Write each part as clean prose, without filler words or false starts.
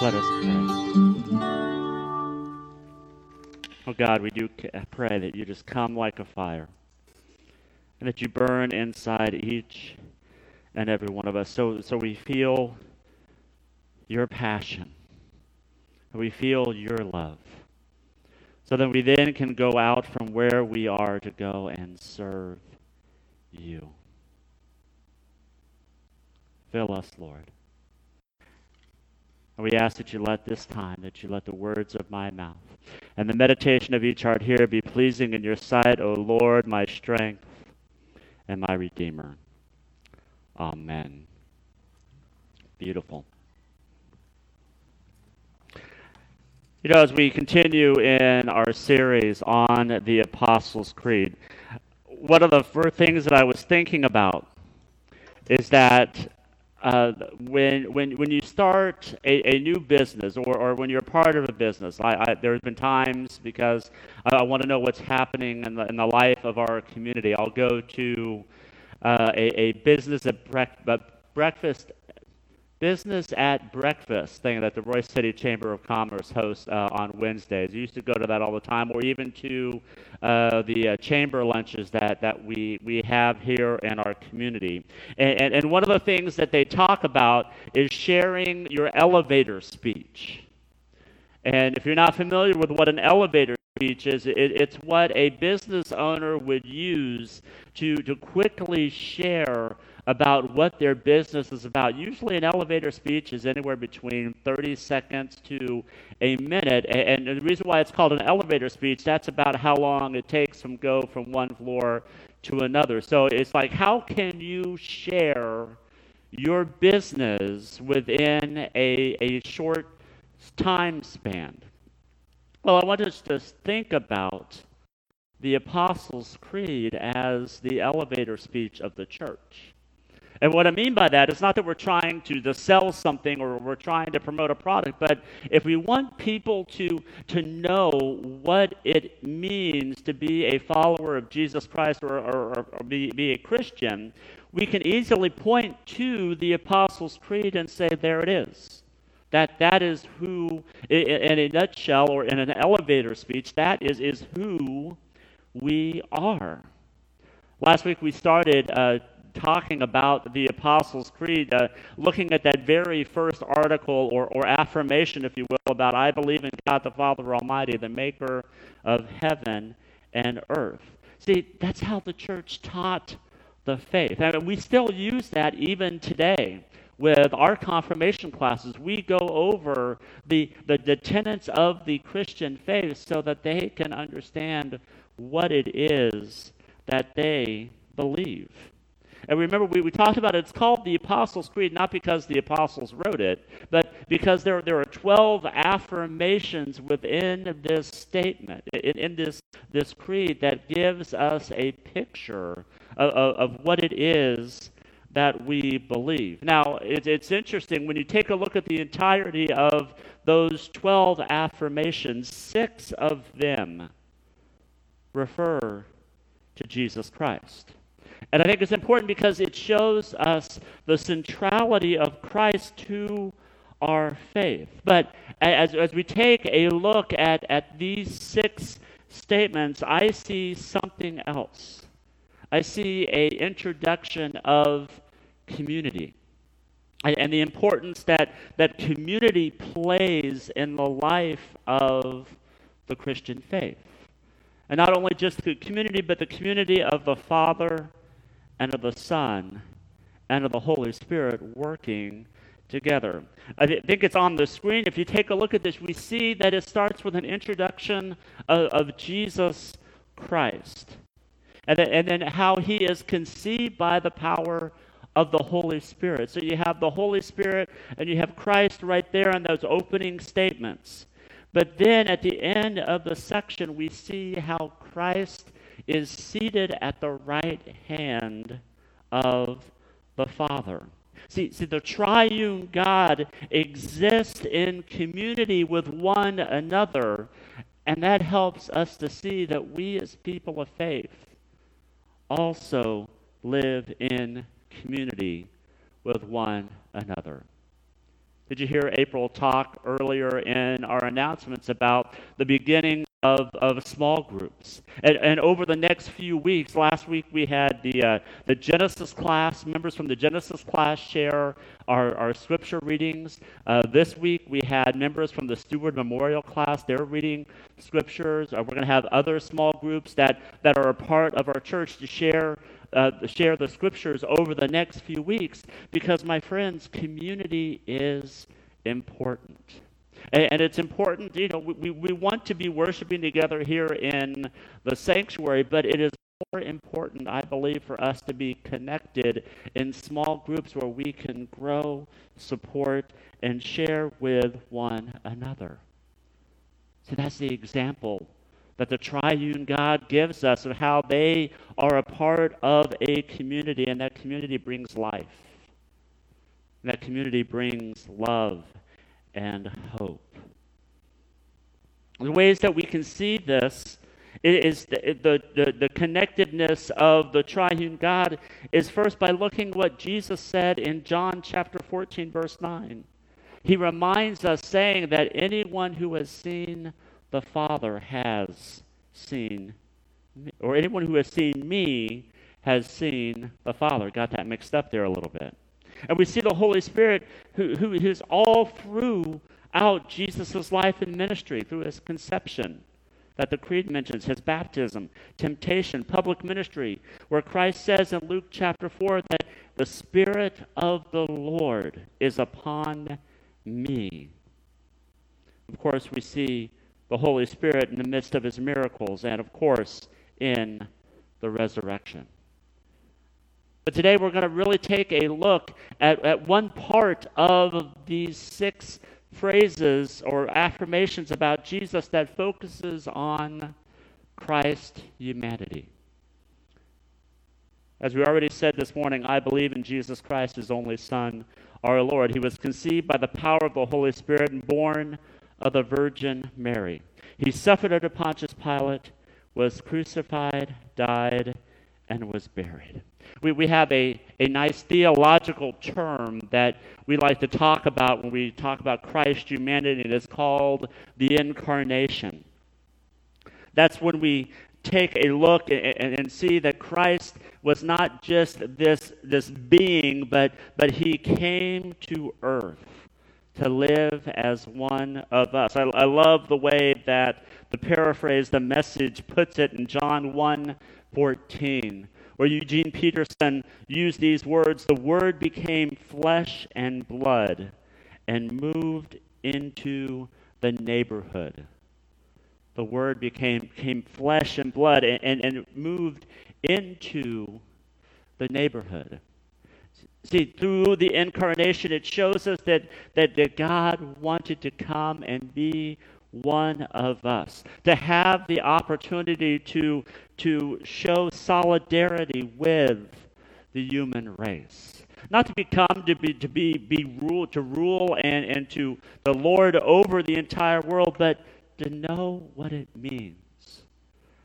Let us pray. Oh God, we do pray that you just come like a fire and that you burn inside each and every one of us so we feel your passion, and we feel your love, so that we then can go out from where we are to go and serve you. Fill us, Lord. And we ask that you let this time, that you let the words of my mouth and the meditation of each heart here be pleasing in your sight, O Lord, my strength and my Redeemer. Amen. Beautiful. You know, as we continue in our series on the Apostles' Creed, one of the first things that I was thinking about is that when you start a new business or when you're part of a business, there have been times because I want to know what's happening in the life of our community. I'll go to a business at breakfast thing that the Royce City Chamber of Commerce hosts on Wednesdays. I used to go to that all the time, or even to the chamber lunches that we have here in our community. And one of the things that they talk about is sharing your elevator speech. And if you're not familiar with what an elevator speech is, it's what a business owner would use to quickly share about what their business is about. Usually an elevator speech is anywhere between 30 seconds to a minute. And the reason why it's called an elevator speech, that's about how long it takes to go from one floor to another. So it's like, how can you share your business within a short time span? Well, I want us to think about the Apostles' Creed as the elevator speech of the church. And what I mean by that is not that we're trying to sell something or we're trying to promote a product, but if we want people to know what it means to be a follower of Jesus Christ or be a Christian, we can easily point to the Apostles' Creed and say, there it is. That is who, in a nutshell or in an elevator speech, that is who we are. Last week we started talking about the Apostles' Creed, looking at that very first article or affirmation, if you will, about I believe in God the Father Almighty, the maker of heaven and earth. See, that's how the church taught the faith. I mean, we still use that even today. With our confirmation classes, we go over the tenets of the Christian faith so that they can understand what it is that they believe. And remember, we talked about it's called the Apostles' Creed, not because the apostles wrote it, but because there are 12 affirmations within this statement, in this creed, that gives us a picture of what it is that we believe. Now, it's interesting, when you take a look at the entirety of those 12 affirmations, 6 of them refer to Jesus Christ. And I think it's important because it shows us the centrality of Christ to our faith. But as we take a look at these 6 statements, I see something else. I see an introduction of community and the importance that community plays in the life of the Christian faith. And not only just the community, but the community of the Father and of the Son and of the Holy Spirit working together. I think it's on the screen. If you take a look at this, we see that it starts with an introduction of Jesus Christ. And then how he is conceived by the power of the Holy Spirit. So you have the Holy Spirit and you have Christ right there in those opening statements. But then at the end of the section, we see how Christ is seated at the right hand of the Father. See, the triune God exists in community with one another, and that helps us to see that we as people of faith also live in community with one another. Did you hear April talk earlier in our announcements about the beginning of small groups? And over the next few weeks, last week we had the Genesis class, members from the Genesis class share our scripture readings. This week we had members from the Steward Memorial class, they're reading scriptures. We're going to have other small groups that are a part of our church to share the scriptures over the next few weeks, because, my friends, community is important. And it's important, we want to be worshiping together here in the sanctuary, but it is more important, I believe, for us to be connected in small groups where we can grow, support, and share with one another. So that's the example that the triune God gives us of how they are a part of a community, and that community brings life. And that community brings love and hope. The ways that we can see this is the connectedness of the triune God is first by looking what Jesus said in John chapter 14, verse 9. He reminds us, saying that anyone who has seen the Father has seen me, or anyone who has seen me has seen the Father. Got that mixed up there a little bit. And we see the Holy Spirit who is all throughout Jesus' life and ministry, through his conception that the Creed mentions, his baptism, temptation, public ministry, where Christ says in Luke chapter 4 that the Spirit of the Lord is upon me. Of course, we see the Holy Spirit in the midst of his miracles, and of course, in the resurrection. But today we're going to really take a look at one part of these six phrases or affirmations about Jesus that focuses on Christ's humanity. As we already said this morning, I believe in Jesus Christ, his only Son, our Lord. He was conceived by the power of the Holy Spirit and born of the Virgin Mary. He suffered under Pontius Pilate, was crucified, died, and was buried. We have a nice theological term that we like to talk about when we talk about Christ's humanity, and it's called the incarnation. That's when we take a look and see that Christ was not just this being, but he came to earth to live as one of us. I love the way that the paraphrase, the Message, puts it in John 1:14, where Eugene Peterson used these words: the Word became flesh and blood and moved into the neighborhood. The Word became flesh and blood and moved into the neighborhood. See, through the incarnation, it shows us that God wanted to come and be one of us, to have the opportunity to show solidarity with the human race. Not to become, to rule and to lord over the entire world, but to know what it means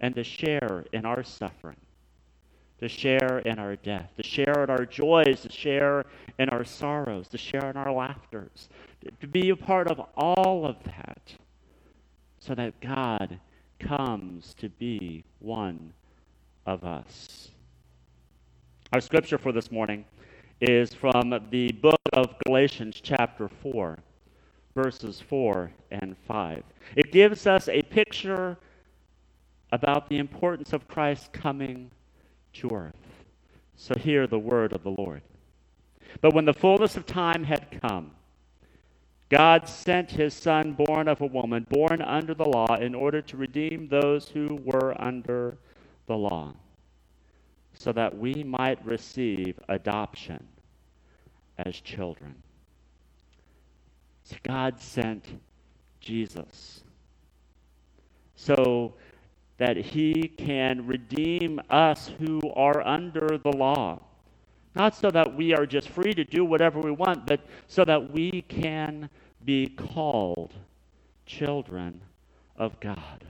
and to share in our suffering, to share in our death, to share in our joys, to share in our sorrows, to share in our laughters, to be a part of all of that, so that God comes to be one of us. Our scripture for this morning is from the book of Galatians chapter 4, verses 4 and 5. It gives us a picture about the importance of Christ coming to earth. So hear the word of the Lord. But when the fullness of time had come, God sent his Son, born of a woman, born under the law, in order to redeem those who were under the law, so that we might receive adoption as children. So God sent Jesus so that he can redeem us who are under the law. Not so that we are just free to do whatever we want, but so that we can be called children of God.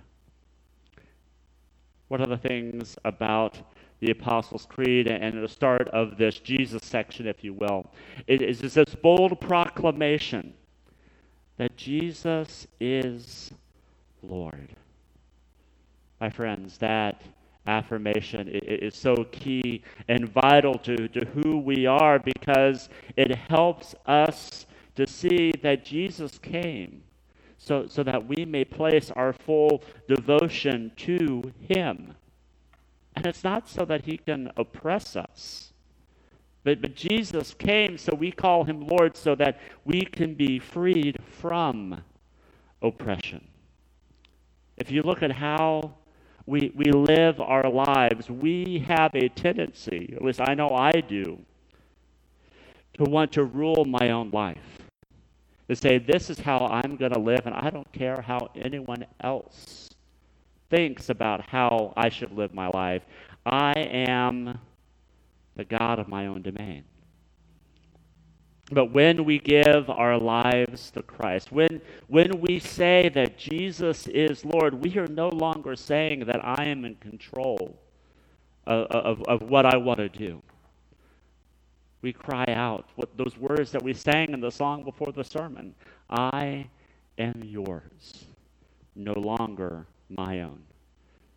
One of the things about the Apostles' Creed and the start of this Jesus section, if you will, is this bold proclamation that Jesus is Lord. My friends, that affirmation is so key and vital to who we are, because it helps us to see that Jesus came so that we may place our full devotion to him. And it's not so that he can oppress us, but Jesus came, so we call him Lord, so that we can be freed from oppression. If you look at how we live our lives, we have a tendency, at least I know I do, to want to rule my own life. To say, this is how I'm going to live, and I don't care how anyone else thinks about how I should live my life. I am the God of my own domain. But when we give our lives to Christ, when we say that Jesus is Lord, we are no longer saying that I am in control of what I want to do. We cry out what those words that we sang in the song before the sermon, I am yours, no longer my own.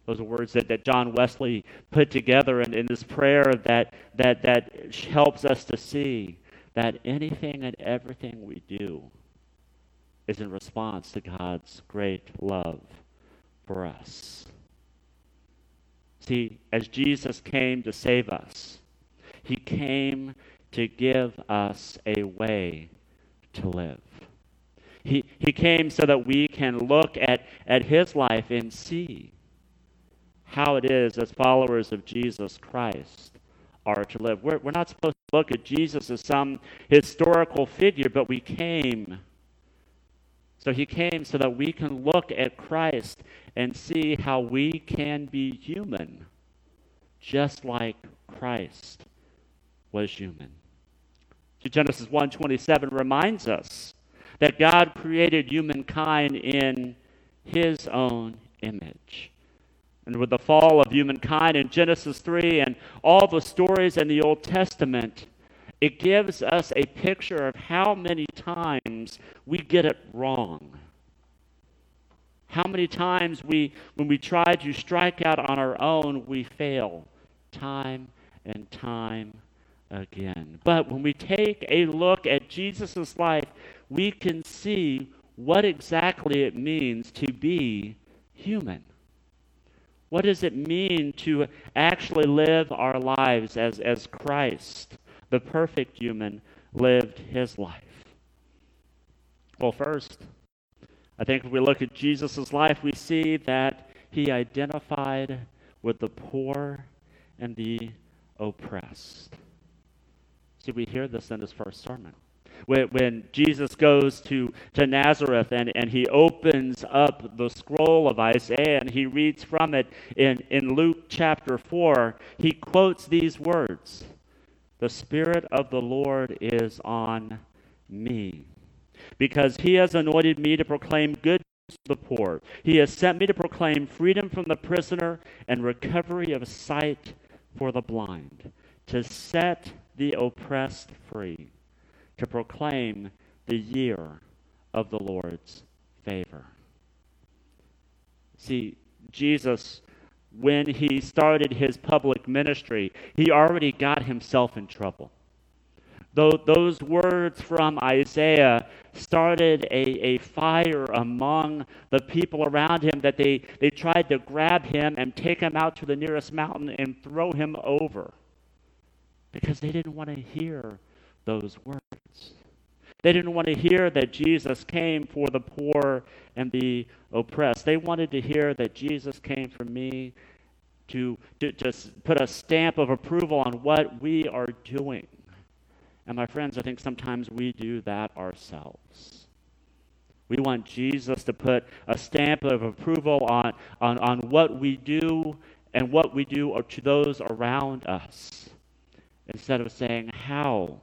Those are words that John Wesley put together in this prayer that helps us to see that anything and everything we do is in response to God's great love for us. See, as Jesus came to save us, he came to give us a way to live. He came so that we can look at his life and see how it is as followers of Jesus Christ are to live. We're not supposed to look at Jesus as some historical figure, but we came. So he came so that we can look at Christ and see how we can be human, just like Christ was human. Genesis 1:27 reminds us that God created humankind in his own image. And with the fall of humankind in Genesis 3 and all the stories in the Old Testament, it gives us a picture of how many times we get it wrong. How many times when we try to strike out on our own, we fail time and time again. But when we take a look at Jesus' life, we can see what exactly it means to be human. What does it mean to actually live our lives as Christ, the perfect human, lived his life? Well, first, I think if we look at Jesus' life, we see that he identified with the poor and the oppressed. See, we hear this in his first sermon. When Jesus goes to Nazareth and he opens up the scroll of Isaiah and he reads from it in Luke chapter 4, he quotes these words, "The Spirit of the Lord is on me, because he has anointed me to proclaim good news to the poor. He has sent me to proclaim freedom from the prisoner and recovery of sight for the blind, to set the oppressed free, to proclaim the year of the Lord's favor." See, Jesus, when he started his public ministry, he already got himself in trouble. Though those words from Isaiah started a fire among the people around him, that they tried to grab him and take him out to the nearest mountain and throw him over, because they didn't want to hear those words. They didn't want to hear that Jesus came for the poor and the oppressed. They wanted to hear that Jesus came for me to put a stamp of approval on what we are doing And my friends, I think sometimes we do that ourselves. We want Jesus to put a stamp of approval on what we do and what we do to those around us, instead of saying, how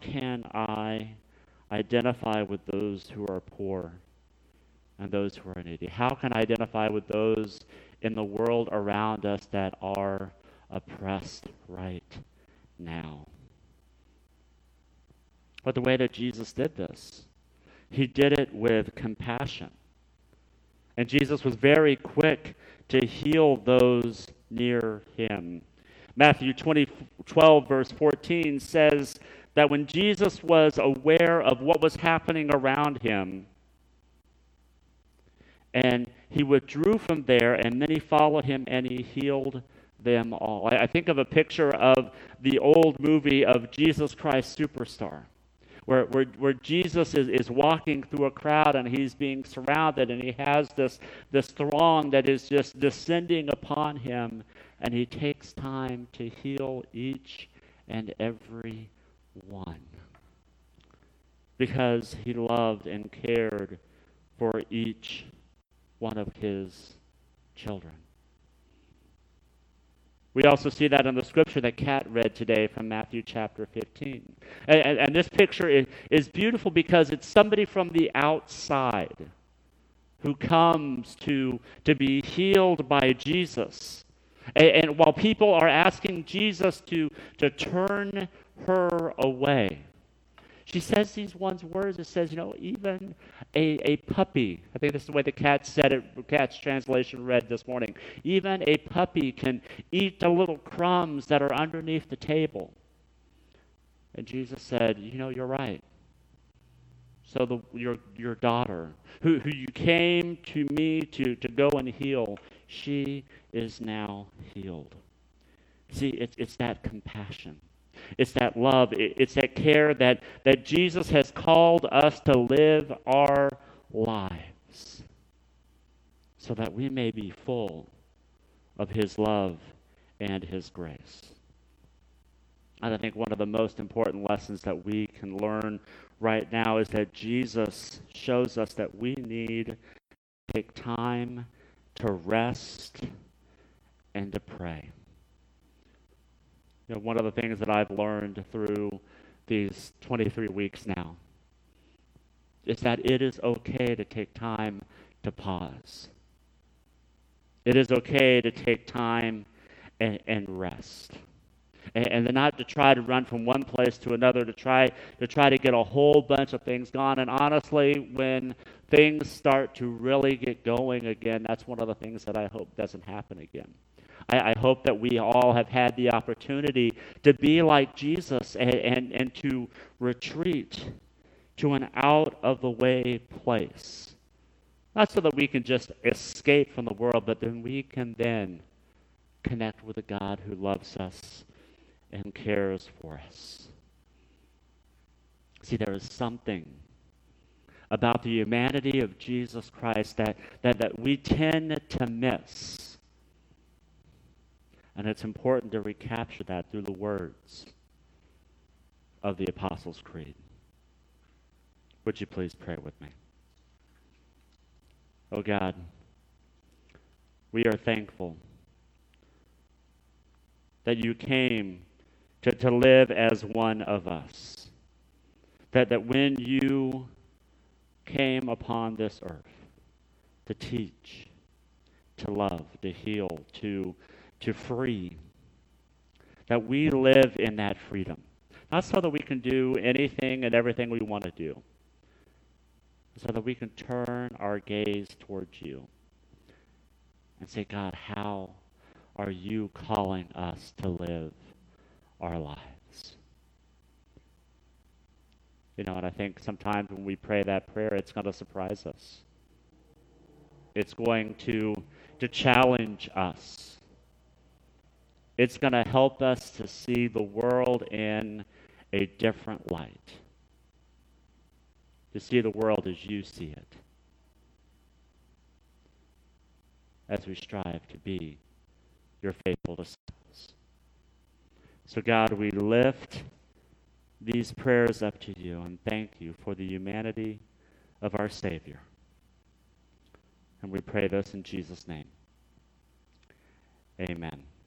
can I identify with those who are poor and those who are needy? How can I identify with those in the world around us that are oppressed right now? But the way that Jesus did this, he did it with compassion. And Jesus was very quick to heal those near him. Matthew 12, verse 14 says that when Jesus was aware of what was happening around him, and he withdrew from there, and many followed him, and he healed them all. I think of a picture of the old movie of Jesus Christ Superstar, where Jesus is walking through a crowd, and he's being surrounded, and he has this throng that is just descending upon him, and he takes time to heal each and every one, because he loved and cared for each one of his children. We also see that in the scripture that Kat read today from Matthew chapter 15. And this picture is beautiful because it's somebody from the outside who comes to be healed by Jesus. And while people are asking Jesus to turn her away, she says these one's words. It says, even a puppy, I think this is the way the Cat said it, Cat's translation read this morning, even a puppy can eat the little crumbs that are underneath the table. And Jesus said, you're right. So your daughter, who you came to me to go and heal, she is now healed. See, it's that compassion. It's that love. It's that care that Jesus has called us to live our lives so that we may be full of his love and his grace. And I think one of the most important lessons that we can learn right now is that Jesus shows us that we need to take time to rest and to pray. One of the things that I've learned through these 23 weeks now is that it is okay to take time to pause. It is okay to take time and rest. And then not to try to run from one place to another, to try to get a whole bunch of things gone. And honestly, when things start to really get going again, that's one of the things that I hope doesn't happen again. I hope that we all have had the opportunity to be like Jesus and to retreat to an out-of-the-way place. Not so that we can just escape from the world, but then we can then connect with a God who loves us and cares for us. See, there is something about the humanity of Jesus Christ that we tend to miss. And it's important to recapture that through the words of the Apostles' Creed. Would you please pray with me? Oh God, we are thankful that you came to live as one of us. That when you came upon this earth to teach, to love, to heal, to free, that we live in that freedom. Not so that we can do anything and everything we want to do, so that we can turn our gaze towards you and say, God, how are you calling us to live our lives? And I think sometimes when we pray that prayer, it's going to surprise us. It's going to challenge us. It's going to help us to see the world in a different light. To see the world as you see it. As we strive to be your faithful disciples. So God, we lift these prayers up to you and thank you for the humanity of our Savior. And we pray this in Jesus' name. Amen.